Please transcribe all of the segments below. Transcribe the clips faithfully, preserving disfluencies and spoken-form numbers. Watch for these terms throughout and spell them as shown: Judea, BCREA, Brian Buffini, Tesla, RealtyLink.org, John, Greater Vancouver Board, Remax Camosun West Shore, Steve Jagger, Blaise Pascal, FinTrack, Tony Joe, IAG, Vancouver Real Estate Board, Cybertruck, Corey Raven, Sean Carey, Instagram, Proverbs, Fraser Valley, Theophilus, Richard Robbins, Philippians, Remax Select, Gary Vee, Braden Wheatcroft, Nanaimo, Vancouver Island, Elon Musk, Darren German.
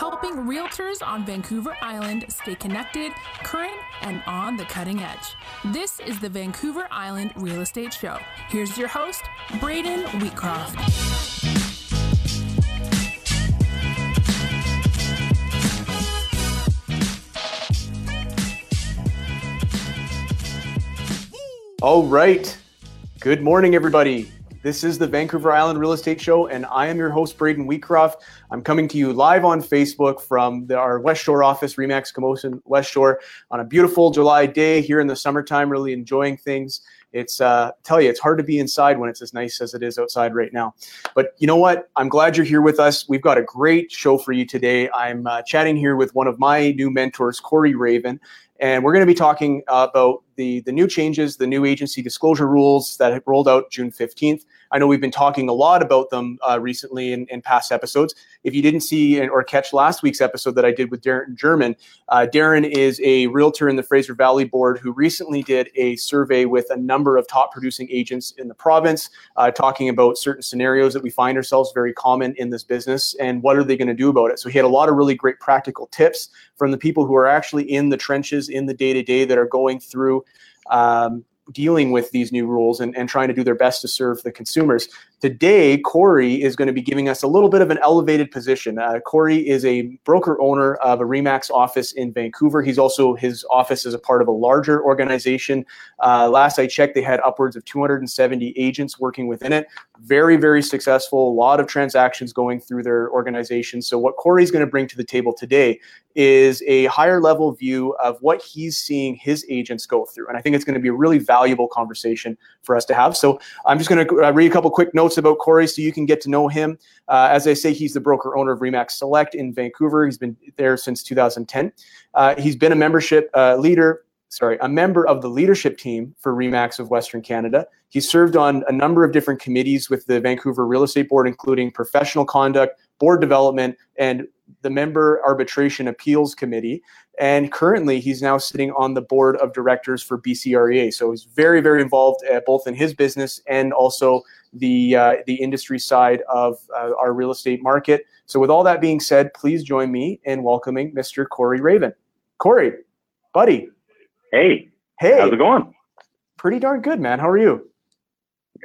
helping realtors on Vancouver Island stay connected, current, and on the cutting edge. This is the Vancouver Island Real Estate Show. Here's your host, Braden Wheatcroft. All right. Good morning, everybody. This is the Vancouver Island Real Estate Show, and I am your host, Braden Wheatcroft. I'm coming to you live on Facebook from the, our West Shore office, Remax Camosun West Shore, on a beautiful July day here in the summertime, really enjoying things. It's, uh, tell you, it's hard to be inside when it's as nice as it is outside right now. But you know what? I'm glad you're here with us. We've got a great show for you today. I'm uh, chatting here with one of my new mentors, Corey Raven. And we're going to be talking about the, the new changes, the new agency disclosure rules that have rolled out June fifteenth. I know we've been talking a lot about them uh, recently in, in past episodes. If you didn't see or catch last week's episode that I did with Darren German, uh, Darren is a realtor in the Fraser Valley Board who recently did a survey with a number of top producing agents in the province, uh, talking about certain scenarios that we find ourselves very common in this business and what are they going to do about it. So he had a lot of really great practical tips from the people who are actually in the trenches, in the day-to-day, that are going through um, dealing with these new rules and, and trying to do their best to serve the consumers. Today, Corey is going to be giving us a little bit of an elevated position. Uh, Corey is a broker owner of a Remax office in Vancouver. He's also, his office is a part of a larger organization. Uh, last I checked, they had upwards of two hundred seventy agents working within it. Very, very successful, a lot of transactions going through their organization. So what Corey's going to bring to the table today is a higher level view of what he's seeing his agents go through. And I think it's going to be a really valuable conversation for us to have. So I'm just going to read a couple quick notes about Corey so you can get to know him. Uh, as I say, he's the broker owner of Remax Select in Vancouver. He's been there since two thousand ten. Uh, he's been a membership uh, leader, sorry, a member of the leadership team for Remax of Western Canada. He served on a number of different committees with the Vancouver Real Estate Board, including professional conduct, board development, and the Member Arbitration Appeals Committee. And currently, he's now sitting on the board of directors for B C R E A. So he's very, very involved uh, both in his business and also the uh, the industry side of uh, our real estate market. So with all that being said, please join me in welcoming Mister Corey Raven. Corey, buddy. Hey. Hey. How's it going? Pretty darn good, man. How are you?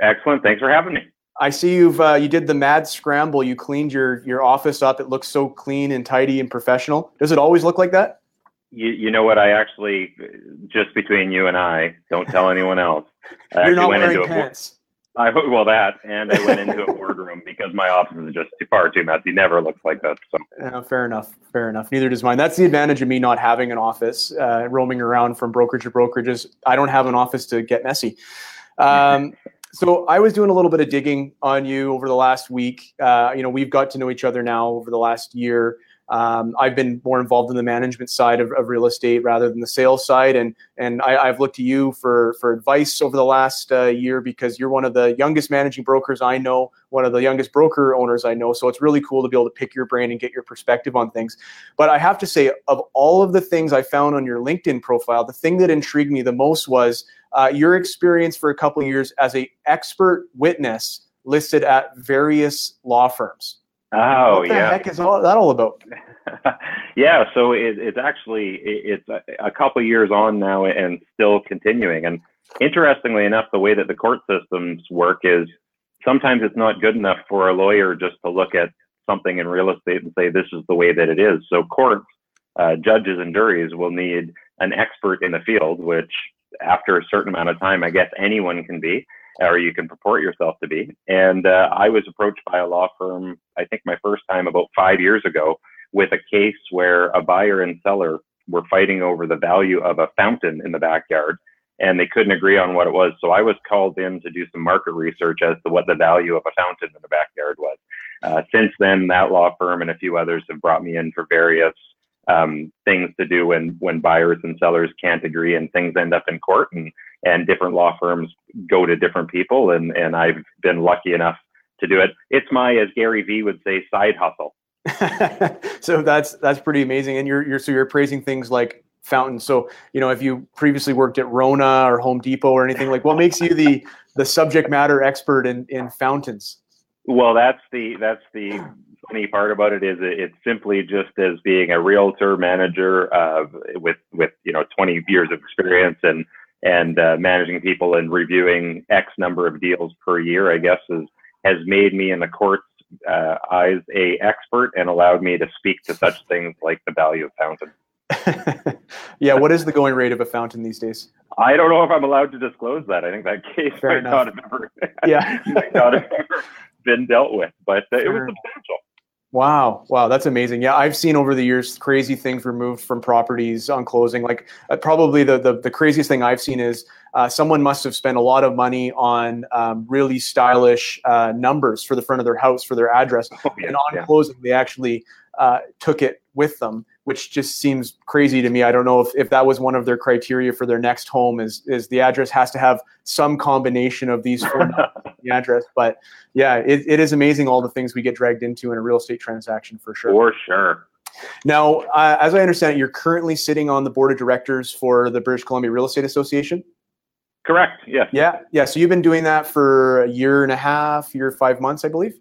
Excellent. Thanks for having me. I see you've uh, you did the mad scramble. You cleaned your your office up. It looks so clean and tidy and professional. Does it always look like that? You you know what? I actually, just between you and I, don't tell anyone else. I You're not went wearing into pants. A, I well that, and I went into a boardroom because my office is just too far too messy. Never looks like that. So yeah, fair enough, fair enough. Neither does mine. That's the advantage of me not having an office, uh, roaming around from brokerage to brokerages. I don't have an office to get messy. Um, So I was doing a little bit of digging on you over the last week. Uh, you know, we've got to know each other now over the last year. Um, I've been more involved in the management side of, of real estate rather than the sales side. And and I, I've looked to you for, for advice over the last uh, year because you're one of the youngest managing brokers I know, one of the youngest broker owners I know. So it's really cool to be able to pick your brain and get your perspective on things. But I have to say, of all of the things I found on your LinkedIn profile, the thing that intrigued me the most was Uh, your experience for a couple of years as an expert witness listed at various law firms. Oh, what the yeah. heck is all that all about? yeah, so it, it's actually it, it's a, a couple of years on now and still continuing. And interestingly enough, the way that the court systems work is sometimes it's not good enough for a lawyer just to look at something in real estate and say this is the way that it is. So courts, uh, judges, and juries will need an expert in the field, which after a certain amount of time, I guess anyone can be, or you can purport yourself to be. And uh, I was approached by a law firm, I think my first time about five years ago, with a case where a buyer and seller were fighting over the value of a fountain in the backyard, and they couldn't agree on what it was. So I was called in to do some market research as to what the value of a fountain in the backyard was. Uh, since then, that law firm and a few others have brought me in for various Um, things to do when, when buyers and sellers can't agree and things end up in court, and, and different law firms go to different people. And, and I've been lucky enough to do it. It's my, as Gary Vee would say, side hustle. So that's, that's pretty amazing. And you're, you're, so you're appraising things like fountains. So, you know, if you previously worked at Rona or Home Depot or anything, like what makes you the, the subject matter expert in, in fountains? Well, that's the, that's the funny part about it is it, it's simply just as being a realtor manager uh, with with you know twenty years of experience and and uh, managing people and reviewing X number of deals per year, I guess, is, has made me in the court's uh, eyes a expert and allowed me to speak to such things like the value of fountain. Yeah, what is the going rate of a fountain these days? I don't know if I'm allowed to disclose that. I think that case might not have ever, yeah. might not have ever been dealt with, but uh, it was substantial. Wow. Wow. That's amazing. Yeah. I've seen over the years, crazy things removed from properties on closing. Like uh, probably the, the, the craziest thing I've seen is uh, someone must have spent a lot of money on um, really stylish uh, numbers for the front of their house, for their address. Oh, yeah, and on yeah. closing, they actually uh, took it with them, which just seems crazy to me. I don't know if, if that was one of their criteria for their next home is, is the address has to have some combination of these four numbers in the address. But yeah, it, it is amazing all the things we get dragged into in a real estate transaction for sure. For sure. Now, uh, as I understand it, you're currently sitting on the board of directors for the British Columbia Real Estate Association? Correct, yes. Yeah, yeah. So you've been doing that for a year and a half, year, five months, I believe?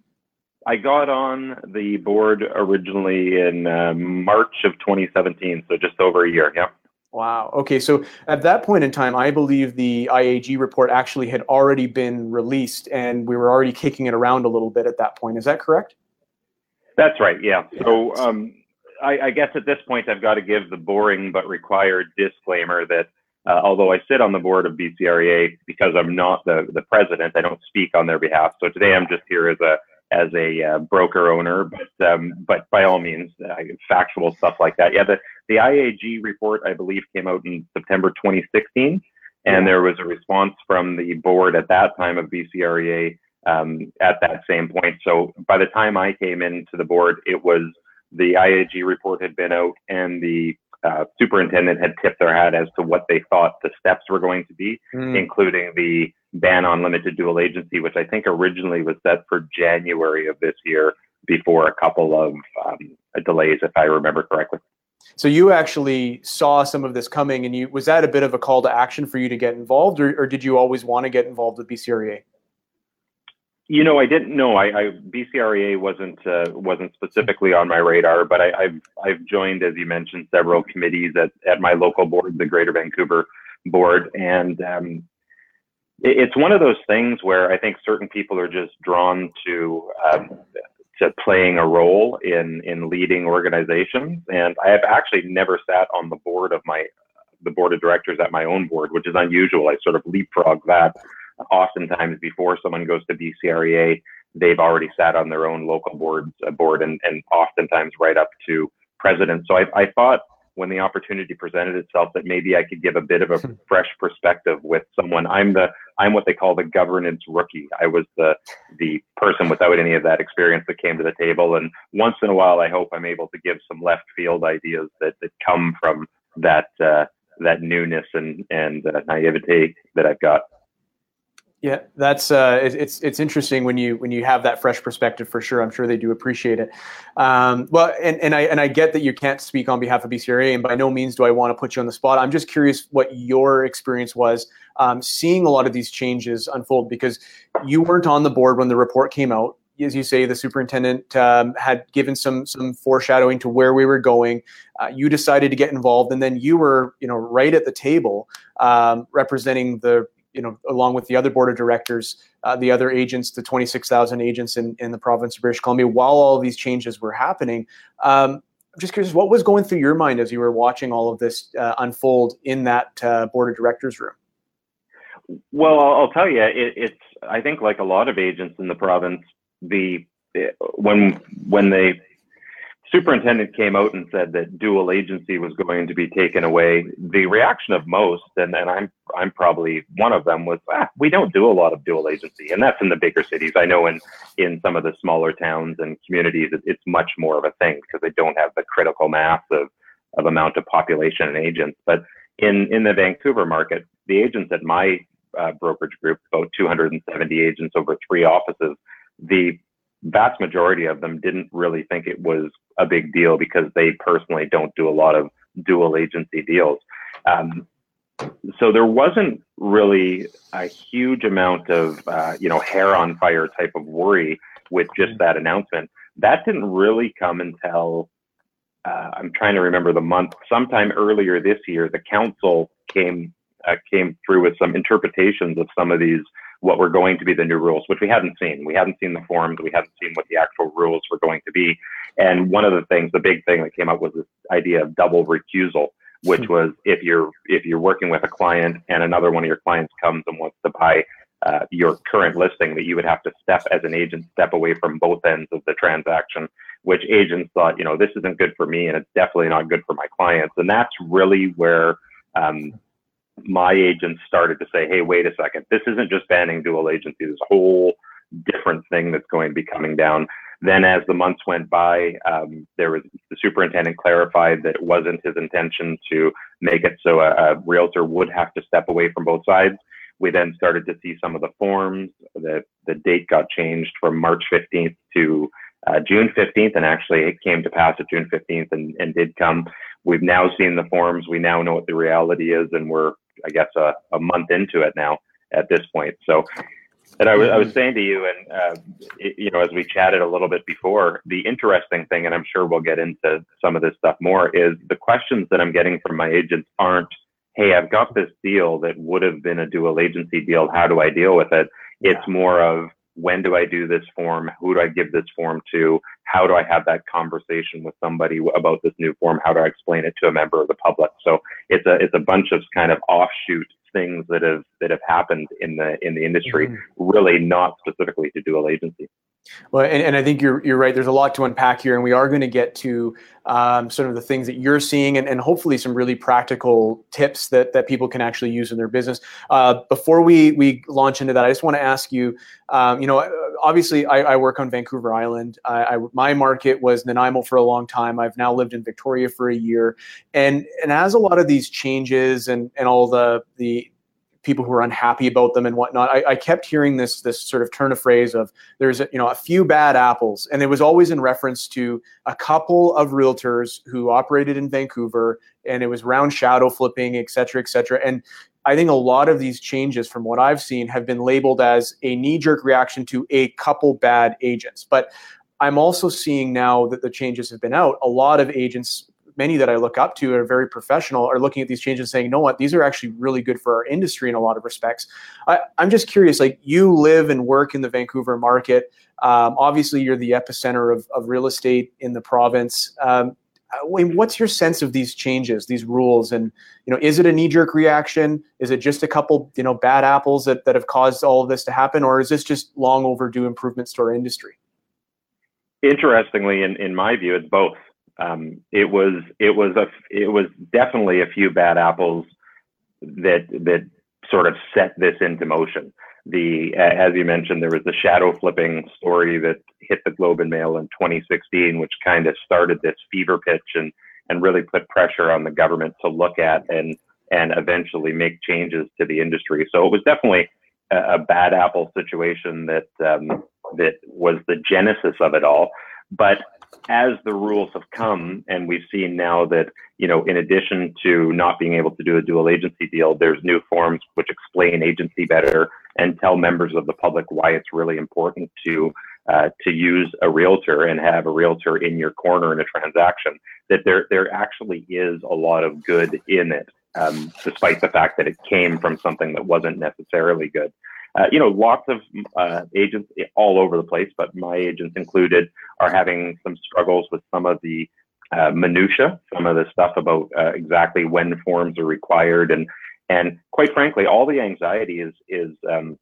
I got on the board originally in uh, March of twenty seventeen, so just over a year, yeah. Wow. Okay, so at that point in time, I believe the I A G report actually had already been released, and we were already kicking it around a little bit at that point. Is that correct? That's right, yeah. So um, I, I guess at this point, I've got to give the boring but required disclaimer that uh, although I sit on the board of B C R E A, because I'm not the, the president, I don't speak on their behalf. So today I'm just here as a as a uh, broker owner, but um, but by all means, uh, factual stuff like that. Yeah, the, the I A G report, I believe, came out in September twenty sixteen, and there was a response from the board at that time of B C R E A um, at that same point. So by the time I came into the board, it was the I A G report had been out, and the uh, superintendent had tipped their hat as to what they thought the steps were going to be, mm. including the ban on limited dual agency, which I think originally was set for January of this year before a couple of um, delays, if I remember correctly. So you actually saw some of this coming, and you was that a bit of a call to action for you to get involved, or, or did you always want to get involved with B C R E A? You know, I didn't know. I, I B C R E A wasn't uh, wasn't specifically on my radar, but I, I've I've joined, as you mentioned, several committees at, at my local board, the Greater Vancouver Board, and um, it's one of those things where I think certain people are just drawn to um, to playing a role in, in leading organizations. And I have actually never sat on the board of my the board of directors at my own board, which is unusual. I sort of leapfrog that. Oftentimes, before someone goes to B C R E A, they've already sat on their own local boards uh, board, and, and oftentimes right up to president. So I, I thought when the opportunity presented itself that maybe I could give a bit of a fresh perspective with someone. I'm the I'm what they call the governance rookie. I was the the person without any of that experience that came to the table. And once in a while, I hope I'm able to give some left field ideas that, that come from that uh, that newness and and uh, naivete that I've got. Yeah, that's uh, it's it's interesting when you when you have that fresh perspective for sure. I'm sure they do appreciate it. Um, well, and, and I and I get that you can't speak on behalf of B C R E A, and by no means do I want to put you on the spot. I'm just curious what your experience was um, seeing a lot of these changes unfold, because you weren't on the board when the report came out. As you say, the superintendent um, had given some some foreshadowing to where we were going. Uh, you decided to get involved, and then you were you know right at the table um, representing the. You know, along with the other board of directors, uh, the other agents, the twenty-six thousand agents in, in the province of British Columbia, while all of these changes were happening. Um, I'm just curious, what was going through your mind as you were watching all of this uh, unfold in that uh, board of directors room? Well, I'll tell you, it, it's, I think like a lot of agents in the province, the when when they... superintendent came out and said that dual agency was going to be taken away. The reaction of most, and, and I'm I'm probably one of them, was ah, we don't do a lot of dual agency, and that's in the bigger cities. I know in in some of the smaller towns and communities, it, it's much more of a thing because they don't have the critical mass of, of amount of population and agents. But in, in the Vancouver market, the agents at my uh, brokerage group, about two hundred seventy agents over three offices, the vast majority of them didn't really think it was a big deal because they personally don't do a lot of dual agency deals. Um, so there wasn't really a huge amount of, uh, you know, hair on fire type of worry with just that announcement. That didn't really come until, uh, I'm trying to remember the month, sometime earlier this year, the council came uh, came through with some interpretations of some of these, what were going to be the new rules, which we hadn't seen. We hadn't seen the forms. We hadn't seen what the actual rules were going to be. And one of the things, the big thing that came up was this idea of double recusal, which was if you're if you're working with a client and another one of your clients comes and wants to buy uh, your current listing, that you would have to step as an agent, step away from both ends of the transaction, which agents thought, you know, this isn't good for me and it's definitely not good for my clients. And that's really where um, my agents started to say, hey, wait a second, this isn't just banning dual agency. There's a whole different thing that's going to be coming down. Then as the months went by, um, there was the superintendent clarified that it wasn't his intention to make it so a, a realtor would have to step away from both sides. We then started to see some of the forms. The, the date got changed from March fifteenth to uh, June fifteenth, and actually it came to pass at June fifteenth and, and did come. We've now seen the forms. We now know what the reality is, and we're, I guess, a, a month into it now at this point. So. And I was, I was saying to you, and uh, it, you know, as we chatted a little bit before, the interesting thing, and I'm sure we'll get into some of this stuff more, is the questions that I'm getting from my agents aren't, hey, I've got this deal that would have been a dual agency deal. How do I deal with it? It's yeah. more of, when do I do this form? Who do I give this form to? How do I have that conversation with somebody about this new form? How do I explain it to a member of the public? So it's a it's a bunch of kind of offshoot things that have that have happened in the in the industry, mm-hmm. really not specifically to dual agency. Well, and, and I think you're you're right. There's a lot to unpack here, and we are going to get to um, sort of the things that you're seeing, and, and hopefully some really practical tips that, that people can actually use in their business. Uh, before we we launch into that, I just want to ask you. Um, you know, obviously, I, I work on Vancouver Island. I, I, my market was Nanaimo for a long time. I've now lived in Victoria for a year, and and as a lot of these changes and and all the the people who are unhappy about them and whatnot. I, I kept hearing this this sort of turn of phrase of there's a, you know a few bad apples, and it was always in reference to a couple of realtors who operated in Vancouver, and it was round shadow flipping, et cetera, et cetera. And I think a lot of these changes, from what I've seen, have been labeled as a knee-jerk reaction to a couple bad agents. But I'm also seeing now that the changes have been out, a lot of agents, many that I look up to are very professional, are looking at these changes and saying, you know what, these are actually really good for our industry in a lot of respects. I, I'm just curious, like, you live and work in the Vancouver market. Um, obviously, you're the epicenter of, of real estate in the province. Um, what's your sense of these changes, these rules? And, you know, is it a knee-jerk reaction? Is it just a couple, you know, bad apples that, that have caused all of this to happen? Or is this just long overdue improvements to our industry? Interestingly, in, in my view, it's both. Um, it was it was a it was definitely a few bad apples that that sort of set this into motion. The uh, as you mentioned, there was the shadow flipping story that hit the Globe and Mail in twenty sixteen, which kind of started this fever pitch and and really put pressure on the government to look at and and eventually make changes to the industry. So it was definitely a, a bad apple situation that um, that was the genesis of it all, but. As the rules have come, and we've seen now that, you know, in addition to not being able to do a dual agency deal, there's new forms which explain agency better and tell members of the public why it's really important to uh, to use a realtor and have a realtor in your corner in a transaction, that there, there actually is a lot of good in it, um, despite the fact that it came from something that wasn't necessarily good. Uh, you know, lots of uh, agents all over the place, but my agents included, are having some struggles with some of the uh, minutia, some of the stuff about uh, exactly when forms are required, and and quite frankly, all the anxiety is is um,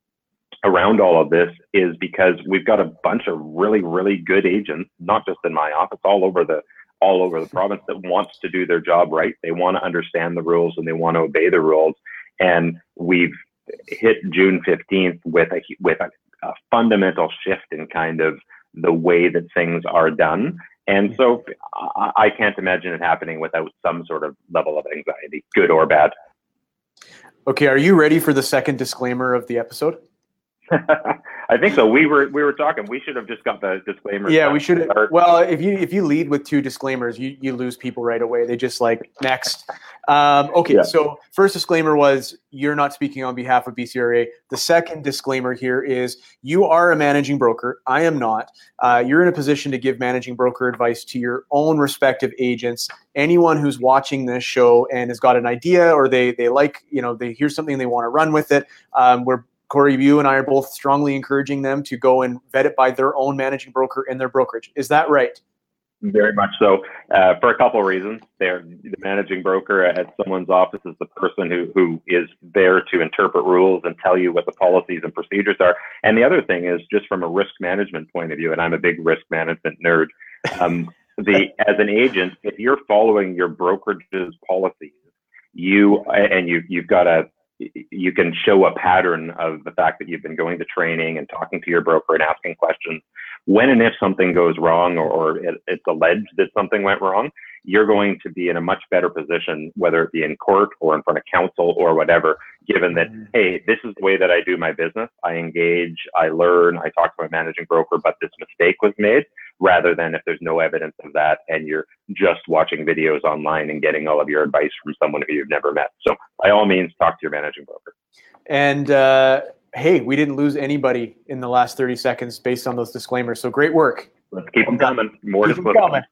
around all of this is because we've got a bunch of really really good agents, not just in my office, all over the all over the province, that wants to do their job right. They want to understand the rules and they want to obey the rules, and we've hit June fifteenth with a with a, a fundamental shift in kind of the way that things are done. And so I, I can't imagine it happening without some sort of level of anxiety, good or bad. Okay, are you ready for the second disclaimer of the episode? I think so. We were we were talking. We should have just got the disclaimer. Yeah, we should. Well, if you if you lead with two disclaimers, you, you lose people right away. They just like next. Um, okay, yeah. So first disclaimer was you're not speaking on behalf of B C R E A. The second disclaimer here is you are a managing broker. I am not. Uh, you're in a position to give managing broker advice to your own respective agents. Anyone who's watching this show and has got an idea or they they like you know they hear something they want to run with it. Um, we're Corey, you and I are both strongly encouraging them to go and vet it by their own managing broker in their brokerage. Is that right? Very much so, uh, for a couple of reasons. They're, the managing broker at someone's office is the person who, who is there to interpret rules and tell you what the policies and procedures are. And the other thing is just from a risk management point of view, and I'm a big risk management nerd, um, the as an agent, if you're following your brokerage's policies, you and you you've got a you can show a pattern of the fact that you've been going to training and talking to your broker and asking questions. When and if something goes wrong or, or it, it's alleged that something went wrong, you're going to be in a much better position, whether it be in court or in front of counsel or whatever, given that, hey, this is the way that I do my business. I engage, I learn, I talk to my managing broker, but this mistake was made, rather than if there's no evidence of that and you're just watching videos online and getting all of your advice from someone who you've never met. So by all means, talk to your managing broker. And uh, hey, we didn't lose anybody in the last thirty seconds based on those disclaimers. So great work. Let's keep them coming. More keep them coming.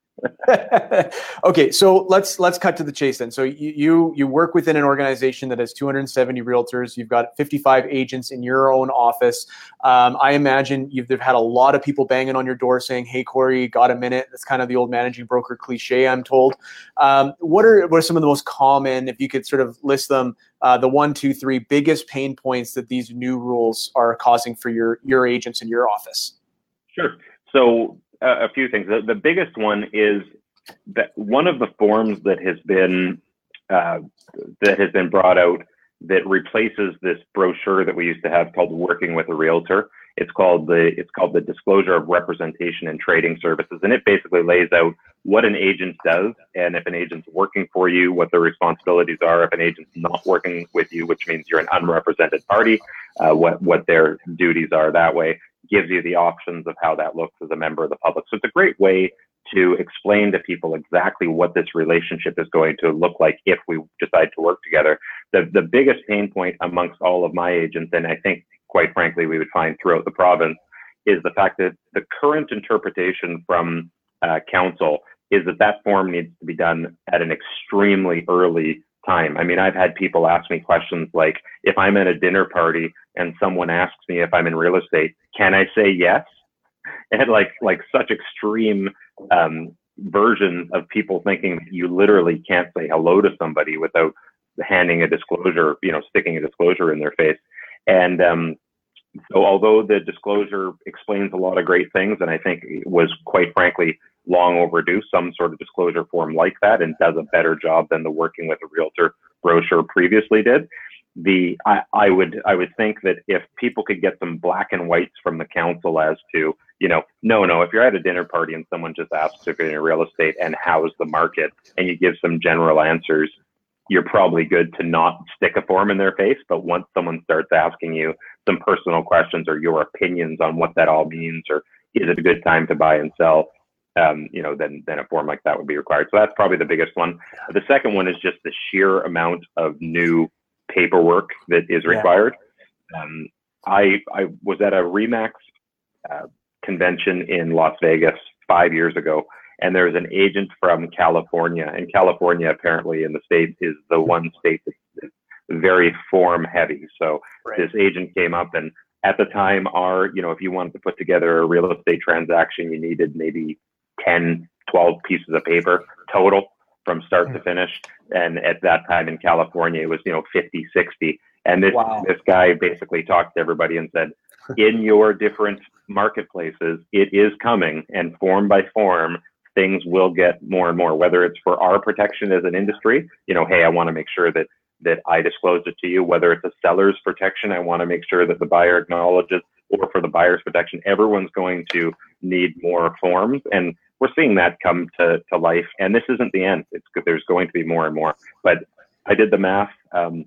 Okay, so let's let's cut to the chase then. So you, you you work within an organization that has two hundred seventy realtors. You've got fifty-five agents in your own office. Um, I imagine you've had a lot of people banging on your door saying, "Hey, Corey, got a minute?" That's kind of the old managing broker cliche, I'm told. Um, what are what are some of the most common, if you could sort of list them, uh, the one, two, three biggest pain points that these new rules are causing for your your agents in your office? Sure. So. Uh, a few things. The, the biggest one is that one of the forms that has been uh, that has been brought out that replaces this brochure that we used to have called Working with a Realtor. It's called the it's called the Disclosure of Representation and Trading Services, and it basically lays out what an agent does, and if an agent's working for you, what their responsibilities are. If an agent's not working with you, which means you're an unrepresented party, uh, what what their duties are that way. Gives you the options of how that looks as a member of the public. So it's a great way to explain to people exactly what this relationship is going to look like if we decide to work together. The the biggest pain point amongst all of my agents, and I think quite frankly we would find throughout the province, is the fact that the current interpretation from uh, council is that that form needs to be done at an extremely early time. I mean, I've had people ask me questions like, if I'm at a dinner party and someone asks me if I'm in real estate, can I say yes? And like, like such extreme um, versions of people thinking you literally can't say hello to somebody without handing a disclosure, you know, sticking a disclosure in their face. And um, so although the disclosure explains a lot of great things, and I think it was quite frankly long overdue, some sort of disclosure form like that, and does a better job than the Working with a Realtor brochure previously did. The I, I would I would think that if people could get some black and whites from the council as to, you know, no, no, if you're at a dinner party and someone just asks if you're in real estate and how's the market, and you give some general answers, you're probably good to not stick a form in their face. But once someone starts asking you some personal questions or your opinions on what that all means, or is it a good time to buy and sell, Um, you know, then then a form like that would be required. So that's probably the biggest one. The second one is just the sheer amount of new paperwork that is required. Yeah. Um, I I was at a Remax uh, convention in Las Vegas five years ago, and there was an agent from California. And California, apparently, in the state is the one state that's very form heavy. So right. This agent came up and at the time, our you know, if you wanted to put together a real estate transaction, you needed maybe ten, twelve pieces of paper total from start to finish. And at that time in California, it was, you know, fifty, sixty. And this, wow. this guy basically talked to everybody and said, in your different marketplaces, it is coming, and form by form, things will get more and more, whether it's for our protection as an industry, you know, hey, I want to make sure that, that I disclosed it to you, whether it's a seller's protection, I want to make sure that the buyer acknowledges, or for the buyer's protection, everyone's going to need more forms. And we're seeing that come to, to life. And this isn't the end. It's, there's going to be more and more. But I did the math. Um,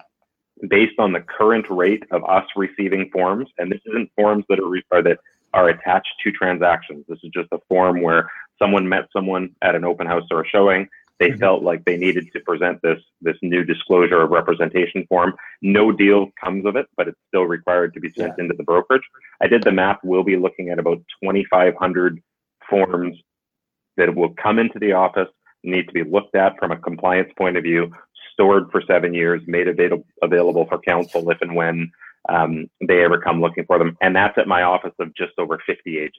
based on the current rate of us receiving forms. And this isn't forms that are, re- are that are attached to transactions. This is just a form where someone met someone at an open house or a showing. They mm-hmm. felt like they needed to present this this new disclosure of representation form. No deal comes of it, but it's still required to be sent yeah. into the brokerage. I did the math. We'll be looking at about twenty-five hundred forms that will come into the office, need to be looked at from a compliance point of view, stored for seven years, made avail- available for counsel if and when um, they ever come looking for them. And that's at my office of just over fifty agents.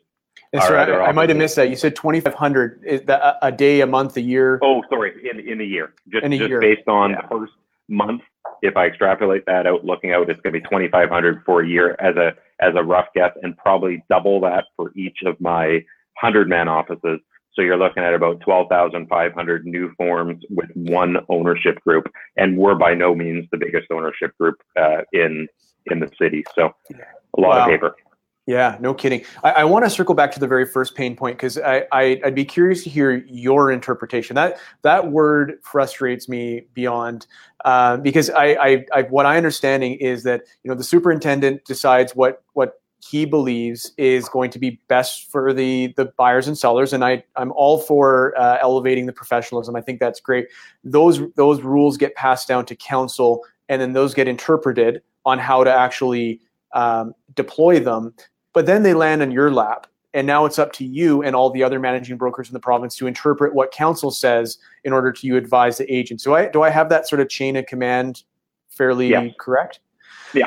So I, I might have missed that. You said twenty-five hundred a, a day, a month, a year. Oh, sorry. In in a year. Just, in a just year. Based on yeah. the first month, if I extrapolate that out, looking out, it's going to be twenty-five hundred for a year as a as a rough guess, and probably double that for each of my one hundred man offices. So you're looking at about twelve thousand five hundred new forms with one ownership group. And we're by no means the biggest ownership group uh, in in the city. So a lot wow. of paper. Yeah, no kidding. I, I want to circle back to the very first pain point, because I, I, I'd be curious to hear your interpretation. That that word frustrates me beyond, uh, because I, I, I what I understanding is that, you know, the superintendent decides what what he believes is going to be best for the, the buyers and sellers, and I, I'm all for uh, elevating the professionalism. I think that's great. Those those rules get passed down to council, and then those get interpreted on how to actually um, deploy them. But then they land in your lap, and now it's up to you and all the other managing brokers in the province to interpret what council says in order to you advise the agent. So I, do I have that sort of chain of command fairly yeah. correct? Yeah.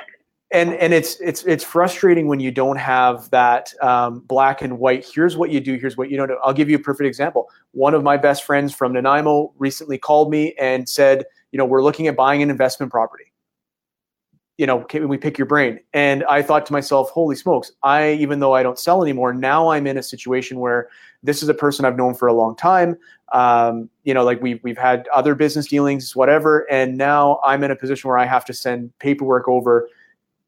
And and it's it's it's frustrating when you don't have that um, black and white. Here's what you do. Here's what you don't do. I'll give you a perfect example. One of my best friends from Nanaimo recently called me and said, you know, we're looking at buying an investment property. You know, can we pick your brain? And I thought to myself, holy smokes, I, even though I don't sell anymore, now I'm in a situation where this is a person I've known for a long time. Um, you know, like we've, we've had other business dealings, whatever. And now I'm in a position where I have to send paperwork over.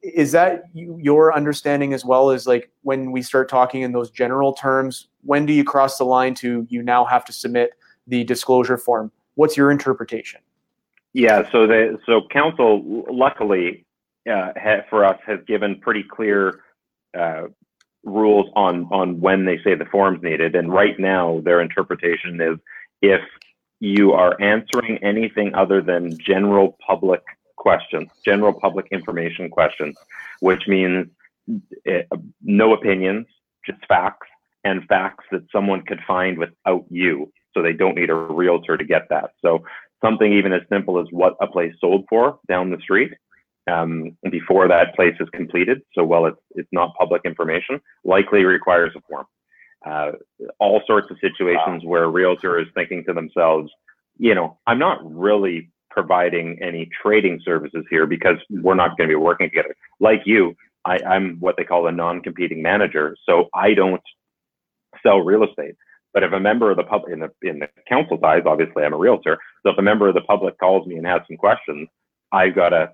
Is that your understanding as well, as like when we start talking in those general terms, when do you cross the line to you now have to submit the disclosure form? What's your interpretation? Yeah. So the, so council, luckily, Uh, ha, for us has given pretty clear uh, rules on, on when they say the form's needed. And right now their interpretation is if you are answering anything other than general public questions, general public information questions, which means it, no opinions, just facts, and facts that someone could find without you. So they don't need a realtor to get that. So something even as simple as what a place sold for down the street, Um, before that place is completed, so while it's, it's not public information, likely requires a form. Uh, all sorts of situations wow. where a realtor is thinking to themselves, you know, I'm not really providing any trading services here because we're not going to be working together. Like you, I, I'm what they call a non-competing manager, so I don't sell real estate. But if a member of the public, in the, in the council's eyes, obviously I'm a realtor, so if a member of the public calls me and has some questions, I've got to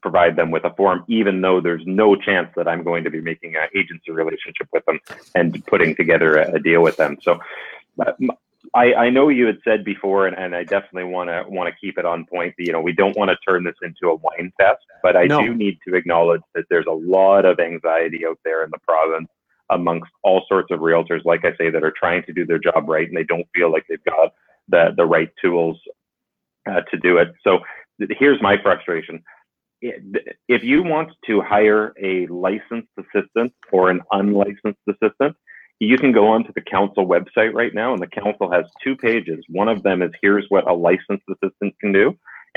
provide them with a form, even though there's no chance that I'm going to be making an agency relationship with them and putting together a, a deal with them. So uh, I, I know you had said before, and, and I definitely want to want to keep it on point. You know, we don't want to turn this into a wine fest, but I no. do need to acknowledge that there's a lot of anxiety out there in the province amongst all sorts of realtors, like I say, that are trying to do their job right, and they don't feel like they've got the, the right tools uh, to do it. So th- here's my frustration. If you want to hire a licensed assistant or an unlicensed assistant, you can go onto the council website right now, and the council has two pages. One of them is here's what a licensed assistant can do,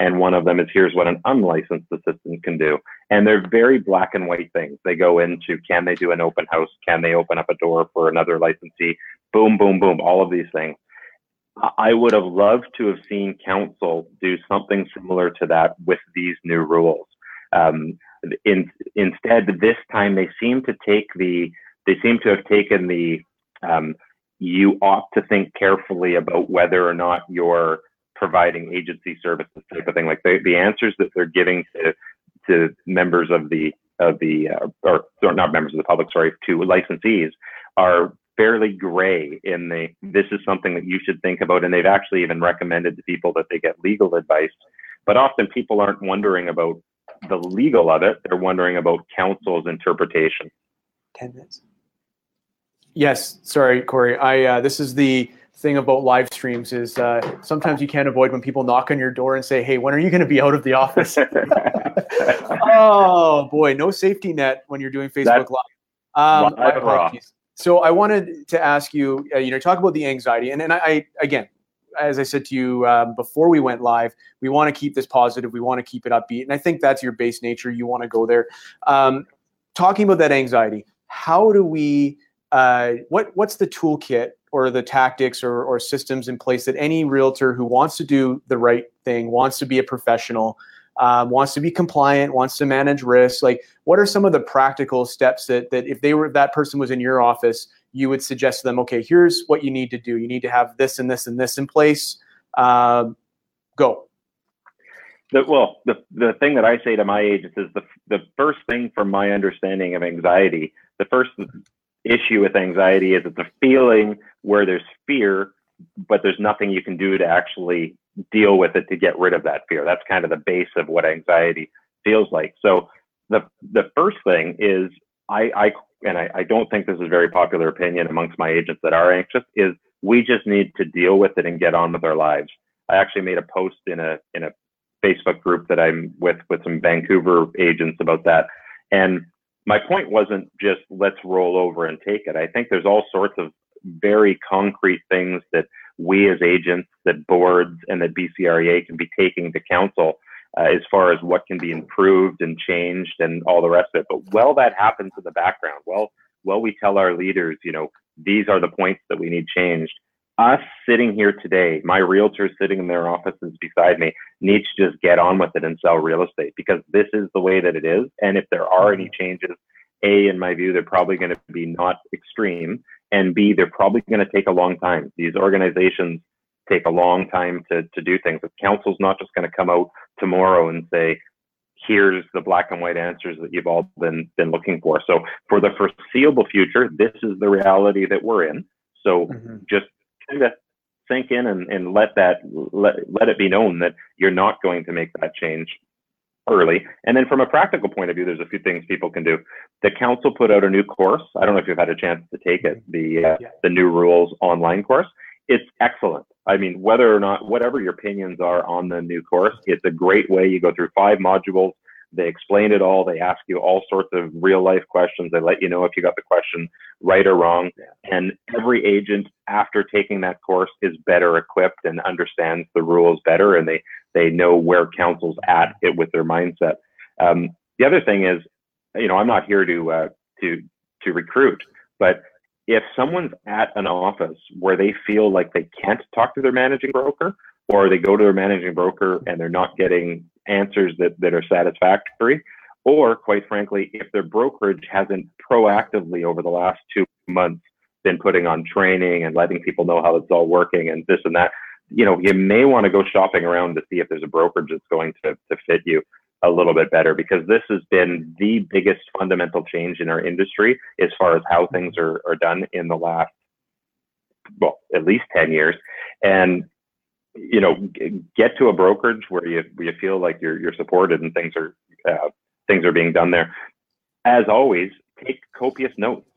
and one of them is here's what an unlicensed assistant can do. And they're very black and white things. They go into, can they do an open house? Can they open up a door for another licensee? Boom, boom, boom, all of these things. I would have loved to have seen council do something similar to that with these new rules. Um, in, instead, this time they seem to take the, they seem to have taken the, um, you ought to think carefully about whether or not you're providing agency services type of thing. Like the, the answers that they're giving to, to members of the, of the, uh, or, or not members of the public, sorry, to licensees are fairly gray in the, this is something that you should think about. And they've actually even recommended to people that they get legal advice, but often people aren't wondering about the legal of it, they're wondering about counsel's interpretation. ten minutes. Yes, sorry, Corey. I uh, this is the thing about live streams is uh, sometimes you can't avoid when people knock on your door and say, hey, when are you going to be out of the office? Oh, boy, no safety net when you're doing Facebook That's Live. Um, I, so I wanted to ask you, uh, you know, talk about the anxiety. And, and I, I, again, as I said to you um, before we went live, we want to keep this positive. We want to keep it upbeat. And I think that's your base nature. You want to go there. Um, talking about that anxiety, how do we, uh, what what's the toolkit or the tactics or, or systems in place that any realtor who wants to do the right thing, wants to be a professional, um, wants to be compliant, wants to manage risk? Like, what are some of the practical steps that that if they were, that person was in your office, you would suggest to them, okay, here's what you need to do. You need to have this and this and this in place. Um, go. The, well, the, the thing that I say to my agents is the, the first thing from my understanding of anxiety, the first issue with anxiety is it's a feeling where there's fear, but there's nothing you can do to actually deal with it to get rid of that fear. That's kind of the base of what anxiety feels like. So the the first thing is I, I and I, I don't think this is a very popular opinion amongst my agents that are anxious, is we just need to deal with it and get on with our lives. I actually made a post in a in a Facebook group that I'm with with some Vancouver agents about that. And my point wasn't just let's roll over and take it. I think there's all sorts of very concrete things that we as agents, that boards and that B C R E A can be taking to counsel uh, as far as what can be improved and changed and all the rest of it. But while that happens in the background, well, while we tell our leaders, you know, these are the points that we need changed, us sitting here today, my realtors sitting in their offices beside me, need to just get on with it and sell real estate because this is the way that it is. And if there are any changes, A, in my view, they're probably going to be not extreme. And B, they're probably going to take a long time. These organizations take a long time to, to do things. The council's not just going to come out tomorrow and say, here's the black and white answers that you've all been, been looking for. So for the foreseeable future, this is the reality that we're in. So mm-hmm. just kind of sink in and, and let that let, let it be known that you're not going to make that change early. And then from a practical point of view, there's a few things people can do. The council put out a new course. I don't know if you've had a chance to take it, the uh, yeah. the New Rules online course. It's excellent. I mean, whether or not, whatever your opinions are on the new course, it's a great way. You go through five modules. They explain it all. They ask you all sorts of real life questions. They let you know if you got the question right or wrong. And every agent after taking that course is better equipped and understands the rules better. And they, they know where counsel's at it with their mindset. Um, the other thing is, you know, I'm not here to, uh, to, to recruit, but if someone's at an office where they feel like they can't talk to their managing broker, or they go to their managing broker and they're not getting answers that, that are satisfactory, or quite frankly, if their brokerage hasn't proactively over the last two months been putting on training and letting people know how it's all working and this and that, you know, you may want to go shopping around to see if there's a brokerage that's going to, to fit you a little bit better, because this has been the biggest fundamental change in our industry as far as how things are, are done in the last, well, at least ten years. And you know, get to a brokerage where you where you feel like you're you're supported and things are uh, things are being done there. As always, take copious notes.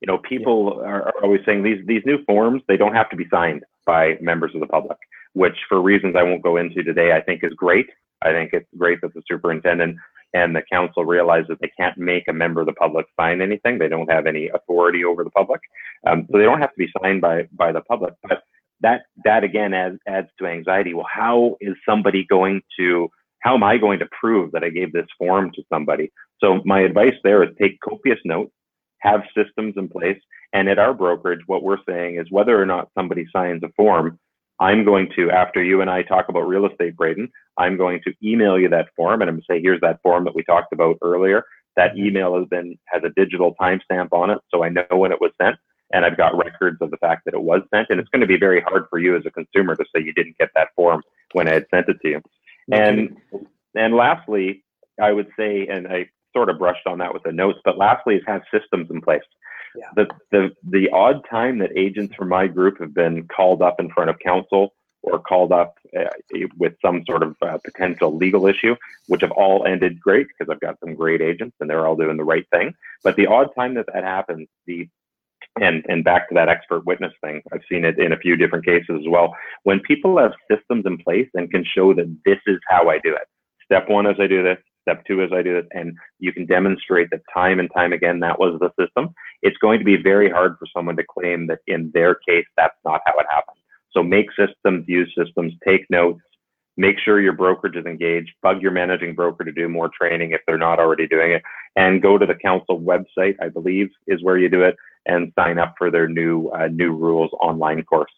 You know, people yeah. are, are always saying these these new forms, they don't have to be signed by members of the public, which for reasons I won't go into today, I think is great. I think it's great that the superintendent and the council realize that they can't make a member of the public sign anything. They don't have any authority over the public, um, so they don't have to be signed by by the public. But That that again adds, adds to anxiety. Well, how is somebody going to, how am I going to prove that I gave this form to somebody? So my advice there is take copious notes, have systems in place. And at our brokerage, what we're saying is whether or not somebody signs a form, I'm going to, after you and I talk about real estate, Braden, I'm going to email you that form and I'm going to say, here's that form that we talked about earlier. That email has been, has a digital timestamp on it, so I know when it was sent. And I've got records of the fact that it was sent. And it's going to be very hard for you as a consumer to say you didn't get that form when I had sent it to you. And and lastly, I would say, and I sort of brushed on that with the notes, but lastly is have systems in place. Yeah. The, the, the odd time that agents from my group have been called up in front of counsel or called up uh, with some sort of uh, potential legal issue, which have all ended great because I've got some great agents and they're all doing the right thing. But the odd time that that happens, the And and back to that expert witness thing, I've seen it in a few different cases as well. When people have systems in place and can show that this is how I do it. Step one is I do this. Step two is I do this. And you can demonstrate that time and time again, that was the system. It's going to be very hard for someone to claim that in their case, that's not how it happened. So make systems, use systems, take notes, make sure your brokerage is engaged, bug your managing broker to do more training if they're not already doing it, and go to the council website, I believe is where you do it, and sign up for their new uh, new rules online course.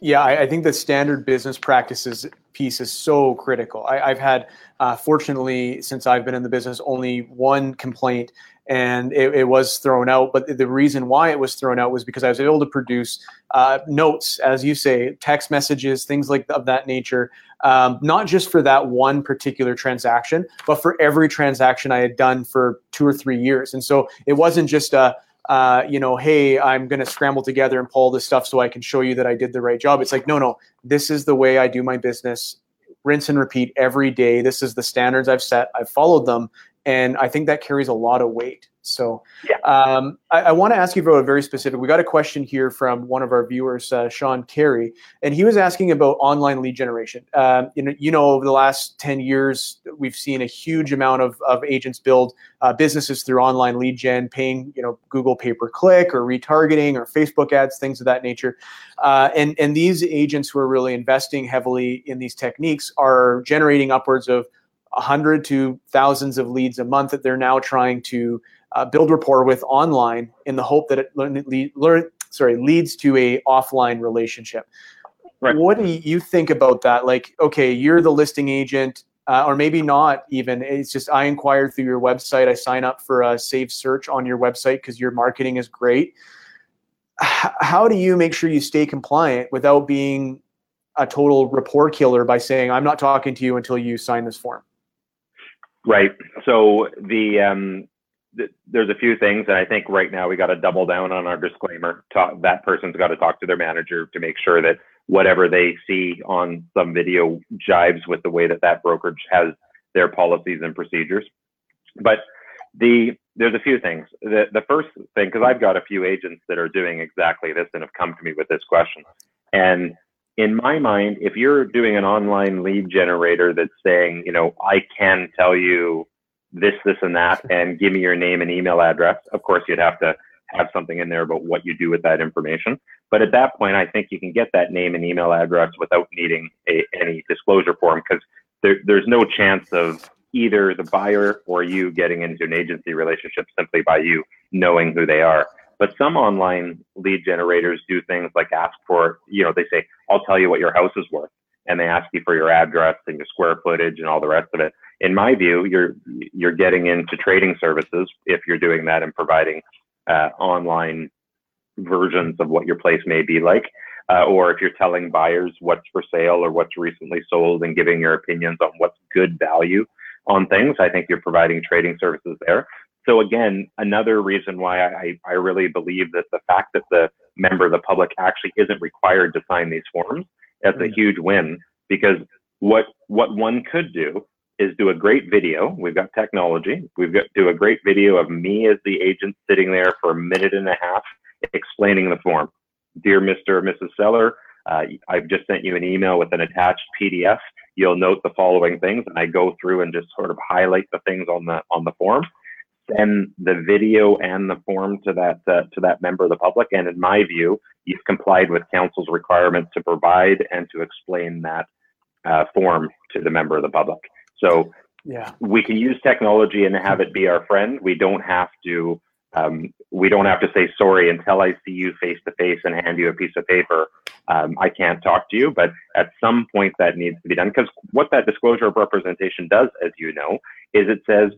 Yeah, I, I think the standard business practices piece is so critical. I, I've had, uh, fortunately, since I've been in the business, only one complaint, and it, it was thrown out. But the reason why it was thrown out was because I was able to produce uh, notes, as you say, text messages, things like of that nature, um, not just for that one particular transaction, but for every transaction I had done for two or three years. And so it wasn't just a, Uh, you know, hey, I'm going to scramble together and pull this stuff so I can show you that I did the right job. It's like, no, no, this is the way I do my business. Rinse and repeat every day. This is the standards I've set. I've followed them. And I think that carries a lot of weight. So yeah. um, I, I want to ask you about a very specific, we got a question here from one of our viewers, uh, Sean Carey, and he was asking about online lead generation. Um, you know, you know, over the last ten years, we've seen a huge amount of, of agents build uh, businesses through online lead gen, paying, you know, Google pay-per-click or retargeting or Facebook ads, things of that nature. Uh, and, and these agents who are really investing heavily in these techniques are generating upwards of one hundred to thousands of leads a month that they're now trying to Uh, build rapport with online in the hope that it learn, lead, learn, sorry, leads to a offline relationship. Right. What do you think about that? Like, okay, you're the listing agent, uh, or maybe not even. It's just I inquired through your website. I sign up for a saved search on your website because your marketing is great. H- how do you make sure you stay compliant without being a total rapport killer by saying, I'm not talking to you until you sign this form? Right. So the... Um there's a few things, and I think right now we got to double down on our disclaimer. Talk, that person's got to talk to their manager to make sure that whatever they see on some video jives with the way that that brokerage has their policies and procedures. But the there's a few things. The, the first thing, because I've got a few agents that are doing exactly this and have come to me with this question. And in my mind, if you're doing an online lead generator that's saying, you know, I can tell you this, this, and that, and give me your name and email address. Of course, you'd have to have something in there about what you do with that information. But at that point, I think you can get that name and email address without needing a, any disclosure form, because there, there's no chance of either the buyer or you getting into an agency relationship simply by you knowing who they are. But some online lead generators do things like ask for, you know, they say, I'll tell you what your house is worth. And they ask you for your address and your square footage and all the rest of it. In my view, you're you're getting into trading services if you're doing that and providing uh, online versions of what your place may be like, uh, or if you're telling buyers what's for sale or what's recently sold and giving your opinions on what's good value on things. I think you're providing trading services there. So again, another reason why I, I really believe that the fact that the member of the public actually isn't required to sign these forms, that's a huge win, because what what one could do is do a great video. We've got technology. We've got do a great video of me as the agent sitting there for a minute and a half explaining the form. Dear Mister or Missus Seller, uh, I've just sent you an email with an attached P D F. You'll note the following things, and I go through and just sort of highlight the things on the on the form. Send the video and the form to that uh, to that member of the public, and in my view, you've complied with council's requirements to provide and to explain that uh, form to the member of the public. So yeah, we can use technology and have it be our friend. We don't have to um, we don't have to say sorry until I see you face to face and hand you a piece of paper. Um, I can't talk to you, but at some point that needs to be done, because what that disclosure of representation does, as you know, is it says,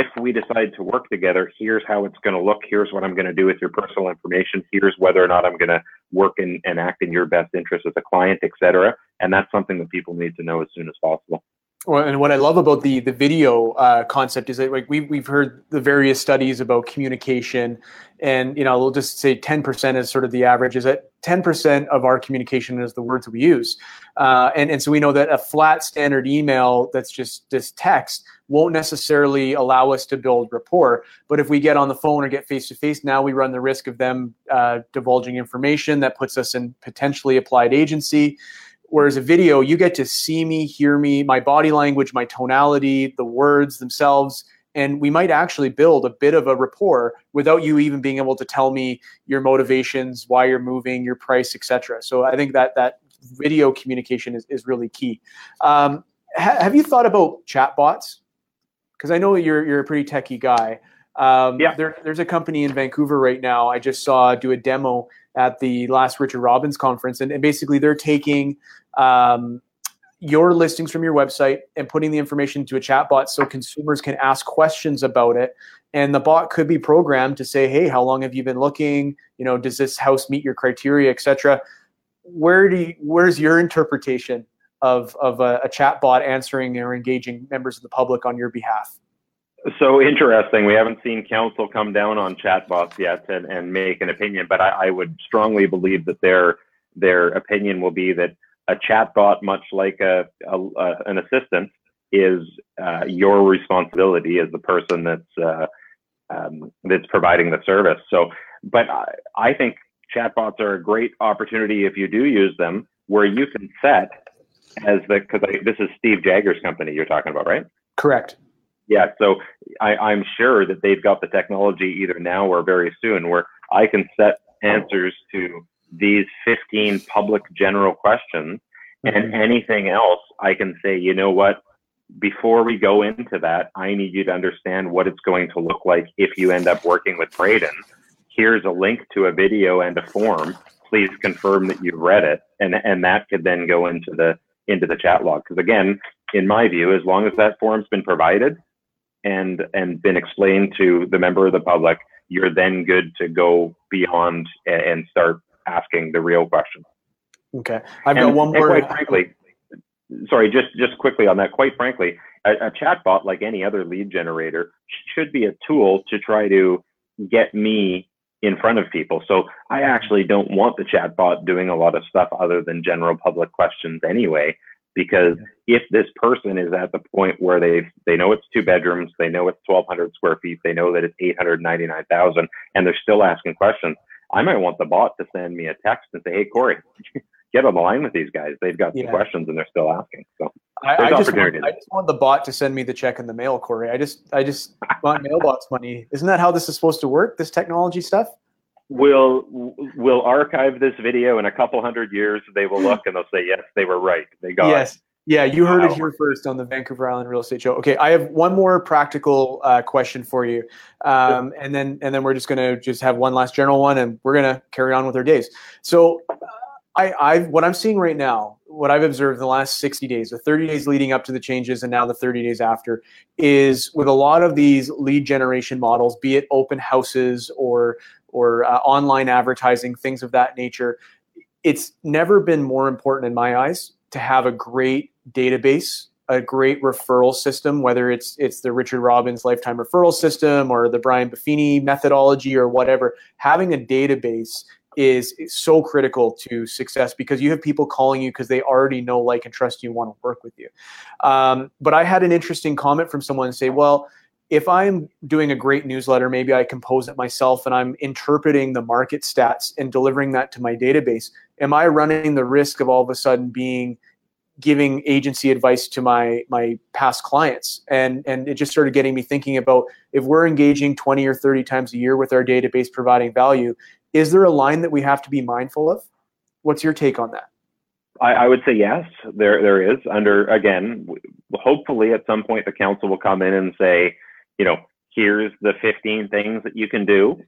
if we decide to work together, here's how it's going to look. Here's what I'm going to do with your personal information. Here's whether or not I'm going to work in, and act in your best interest as a client, et cetera. And that's something that people need to know as soon as possible. Well, and what I love about the the video uh, concept is that, like, we've, we've heard the various studies about communication, and, you know, we'll just say ten percent is sort of the average, is that ten percent of our communication is the words we use. Uh, and, and so we know that a flat standard email that's just this text won't necessarily allow us to build rapport. But if we get on the phone or get face-to-face, now we run the risk of them uh, divulging information that puts us in potentially applied agency. Whereas a video, you get to see me, hear me, my body language, my tonality, the words themselves, and we might actually build a bit of a rapport without you even being able to tell me your motivations, why you're moving, your price, et cetera. So I think that that video communication is, is really key. Um, ha- have you thought about chatbots? Because I know you're you're a pretty techie guy. Um, yeah. There, there's a company in Vancouver right now I just saw do a demo at the last Richard Robbins conference, and, and basically they're taking um, your listings from your website and putting the information into a chatbot so consumers can ask questions about it. And the bot could be programmed to say, hey, how long have you been looking? You know, does this house meet your criteria, et cetera? Where do you, where's your interpretation of, of a, a chatbot answering or engaging members of the public on your behalf? So interesting. We haven't seen council come down on chatbots yet and, and make an opinion, but I, I would strongly believe that their their opinion will be that a chatbot, much like a, a, a an assistant, is uh, your responsibility as the person that's uh, um, that's providing the service. So, but I, I think chatbots are a great opportunity if you do use them, where you can set as the because this is Steve Jagger's company you're talking about, right? Correct. Yeah, so I, I'm sure that they've got the technology either now or very soon where I can set answers to these fifteen public general questions, and anything else I can say, you know what, before we go into that, I need you to understand what it's going to look like if you end up working with Braden. Here's a link to a video and a form. Please confirm that you've read it. And and that could then go into the into the chat log. Because again, in my view, as long as that form's been provided, and and been explained to the member of the public, you're then good to go beyond and start asking the real question. Okay. I've and, got one more. Quite frankly, sorry, just, just quickly on that, quite frankly, a, a chatbot, like any other lead generator, should be a tool to try to get me in front of people. So I actually don't want the chatbot doing a lot of stuff other than general public questions anyway. Because if this person is at the point where they they know it's two bedrooms, they know it's twelve hundred square feet, they know that it's eight hundred ninety-nine thousand, and they're still asking questions, I might want the bot to send me a text and say, hey, Corey, get on the line with these guys. They've got some yeah. questions and they're still asking. So I, I, just want, I just want the bot to send me the check in the mail, Corey. I just, I just want mailbox money. Isn't that how this is supposed to work, this technology stuff? We'll, we'll archive this video in a couple hundred years. They will look and they'll say, yes, they were right. They got yes. it. Yeah, you heard wow. it here first on the Vancouver Island Real Estate Show. Okay, I have one more practical uh, question for you. Um, and then and then we're just going to just have one last general one, and we're going to carry on with our days. So uh, I, I what I'm seeing right now, what I've observed in the last sixty days, the thirty days leading up to the changes and now the thirty days after, is with a lot of these lead generation models, be it open houses or – or uh, online advertising, things of that nature, it's never been more important in my eyes to have a great database, a great referral system, whether it's it's the Richard Robbins lifetime referral system or the Brian Buffini methodology or whatever. Having a database is, is so critical to success because you have people calling you because they already know, like, and trust you, want to work with you. Um, but I had an interesting comment from someone say, well, if I'm doing a great newsletter, maybe I compose it myself and I'm interpreting the market stats and delivering that to my database, am I running the risk of all of a sudden being giving agency advice to my my past clients? And and it just started getting me thinking about, if we're engaging twenty or thirty times a year with our database providing value, is there a line that we have to be mindful of? What's your take on that? I, I would say yes, there there is. Under, again, hopefully at some point the council will come in and say, you know, here's the fifteen things that you can do,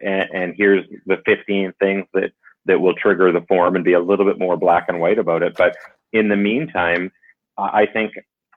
and, and here's the fifteen things that, that will trigger the form, and be a little bit more black and white about it. But in the meantime, I think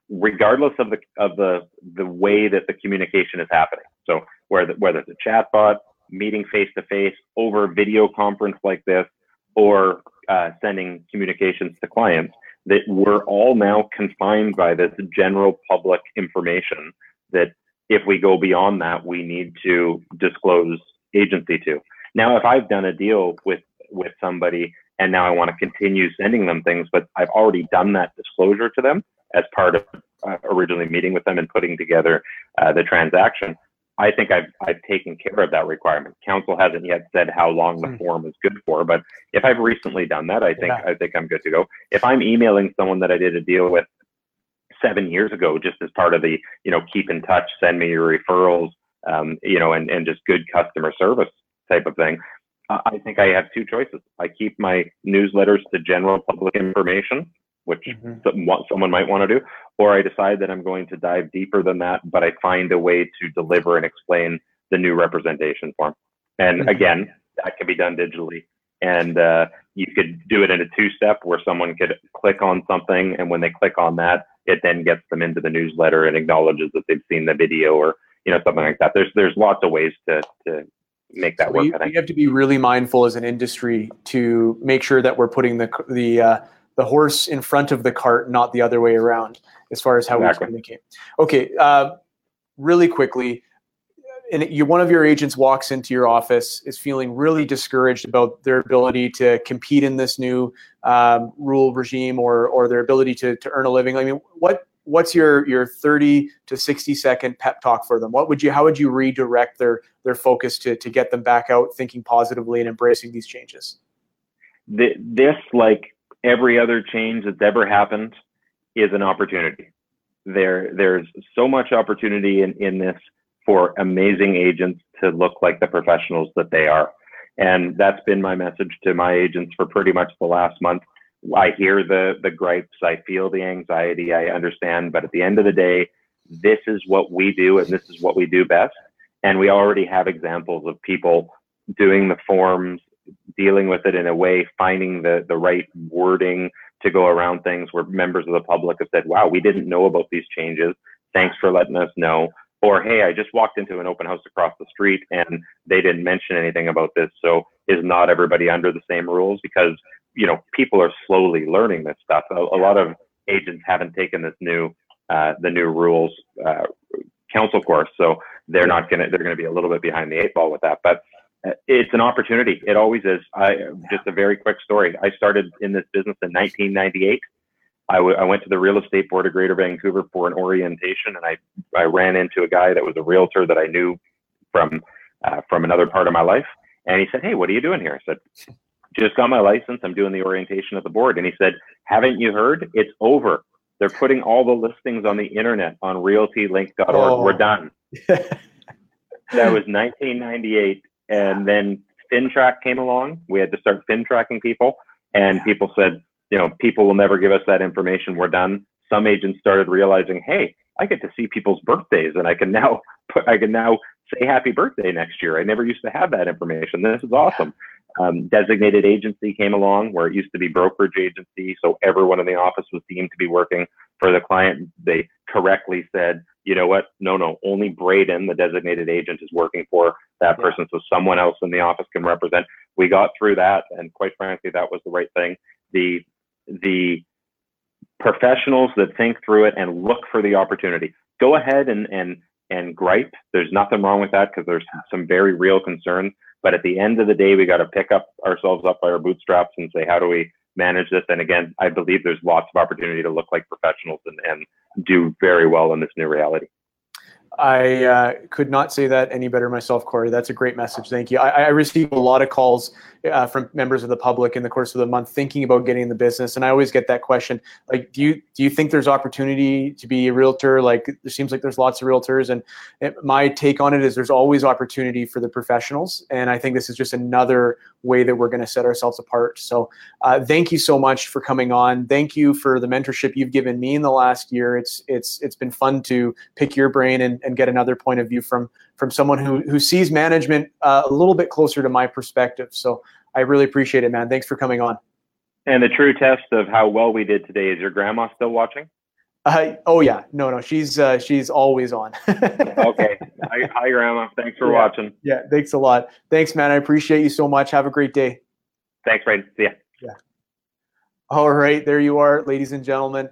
regardless of the of the the way that the communication is happening, so whether whether it's a chatbot, meeting face to face, over video conference like this, or uh, sending communications to clients, that we're all now confined by this general public information that if we go beyond that, we need to disclose agency to. Now, if I've done a deal with, with somebody and now I want to continue sending them things, but I've already done that disclosure to them as part of uh, originally meeting with them and putting together uh, the transaction, I think I've, I've taken care of that requirement. Council hasn't yet said how long the mm. form is good for, but if I've recently done that, I think, yeah. I think I'm good to go. If I'm emailing someone that I did a deal with seven years ago, just as part of the, you know, keep in touch, send me your referrals, um, you know, and, and just good customer service type of thing, I think I have two choices. I keep my newsletters to general public information, which mm-hmm. someone might want to do, or I decide that I'm going to dive deeper than that, but I find a way to deliver and explain the new representation form. And mm-hmm. again, that can be done digitally. And uh, you could do it in a two-step where someone could click on something, and when they click on that, it then gets them into the newsletter and acknowledges that they've seen the video or, you know, something like that. There's there's lots of ways to, to make that so work. You, you have to be really mindful as an industry to make sure that we're putting the the uh, the horse in front of the cart, not the other way around, as far as how exactly. we communicate. Okay, uh, really quickly, and you, one of your agents walks into your office, is feeling really discouraged about their ability to compete in this new um, rule regime, or or their ability to to earn a living. I mean, what what's your your thirty to sixty second pep talk for them? What would you how would you redirect their their focus to to get them back out thinking positively and embracing these changes? The, this like. Every other change that's ever happened is an opportunity. There, there's so much opportunity in, in this for amazing agents to look like the professionals that they are. And that's been my message to my agents for pretty much the last month. I hear the, the gripes, I feel the anxiety, I understand, but at the end of the day, this is what we do and this is what we do best. And we already have examples of people doing the forms, dealing with it in a way, finding the, the right wording to go around things where members of the public have said, wow, we didn't know about these changes. Thanks for letting us know. Or, hey, I just walked into an open house across the street and they didn't mention anything about this. So is not everybody under the same rules? Because, you know, people are slowly learning this stuff. A, a lot of agents haven't taken this new, uh, the new rules uh, council course. So they're not going to, they're going to be a little bit behind the eight ball with that. But it's an opportunity. It always is. I, just a very quick story. I started in this business in nineteen ninety-eight. I, w- I went to the Real Estate Board of Greater Vancouver for an orientation, and I, I ran into a guy that was a realtor that I knew from uh, from another part of my life. And he said, hey, what are you doing here? I said, just got my license. I'm doing the orientation at the board. And he said, haven't you heard? It's over. They're putting all the listings on the internet on Realty Link dot org. Oh. We're done. That was nineteen ninety-eight. And then FinTrack came along. We had to start FinTracking people, and people said, you know, people will never give us that information. We're done. Some agents started realizing, hey, I get to see people's birthdays, and I can now put, I can now say happy birthday next year. I never used to have that information. This is awesome. Um, designated agency came along, where it used to be brokerage agency. So everyone in the office was deemed to be working for the client. They correctly said, you know what? No, no, only Braden, the designated agent, is working for that person. So someone else in the office can represent. We got through that. And quite frankly, that was the right thing. The, the professionals that think through it and look for the opportunity, go ahead and, and, and gripe. There's nothing wrong with that, because there's some very real concerns. But at the end of the day, we got to pick up ourselves up by our bootstraps and say, how do we manage this? And again, I believe there's lots of opportunity to look like professionals and, and do very well in this new reality. I uh, could not say that any better myself, Corey. That's a great message. Thank you. I, I received a lot of calls uh, from members of the public in the course of the month thinking about getting in the business. And I always get that question, like, do you do you think there's opportunity to be a realtor? Like, it seems like there's lots of realtors. And it, my take on it is there's always opportunity for the professionals. And I think this is just another way that we're going to set ourselves apart. So uh, thank you so much for coming on. Thank you for the mentorship you've given me in the last year. It's it's It's been fun to pick your brain and and get another point of view from from someone who who sees management uh, a little bit closer to my perspective. So I really appreciate it, man. Thanks for coming on. And the true test of how well we did today is your grandma still watching? Uh, oh yeah, no, no, she's uh, she's always on. Okay, hi, hi, grandma. Thanks for yeah. watching. Yeah, thanks a lot. Thanks, man. I appreciate you so much. Have a great day. Thanks, Braden. See ya. Yeah. All right, there you are, ladies and gentlemen.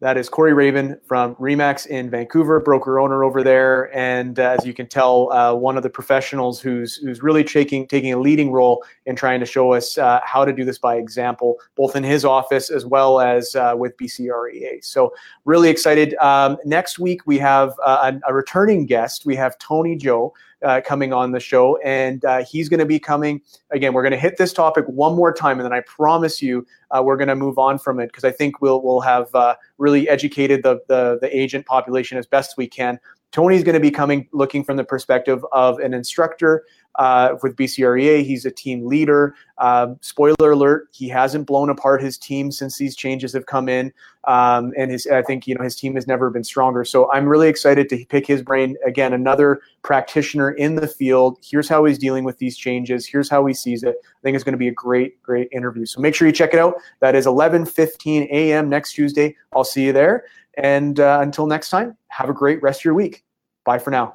That is Corey Raven from Remax in Vancouver, broker-owner over there, and uh, as you can tell, uh, one of the professionals who's who's really taking taking a leading role in trying to show us uh, how to do this by example, both in his office as well as uh, with B C R E A. So really excited. Um, next week, we have uh, a, a returning guest. We have Tony Joe uh, coming on the show, and uh, he's going to be coming. Again, we're going to hit this topic one more time, and then I promise you uh, we're going to move on from it because I think we'll we'll have uh, really educated the, the the agent population as best we can. Tony's going to be coming, looking from the perspective of an instructor uh, with B C R E A. He's a team leader. Uh, spoiler alert: he hasn't blown apart his team since these changes have come in, um, and his I think you know his team has never been stronger. So I'm really excited to pick his brain again. Another practitioner in the field. Here's how he's dealing with these changes. Here's how he sees it. I think it's going to be a great, great interview. So make sure you check it out. That is eleven fifteen a.m. next Tuesday. I'll see you there. And uh, until next time, have a great rest of your week. Bye for now.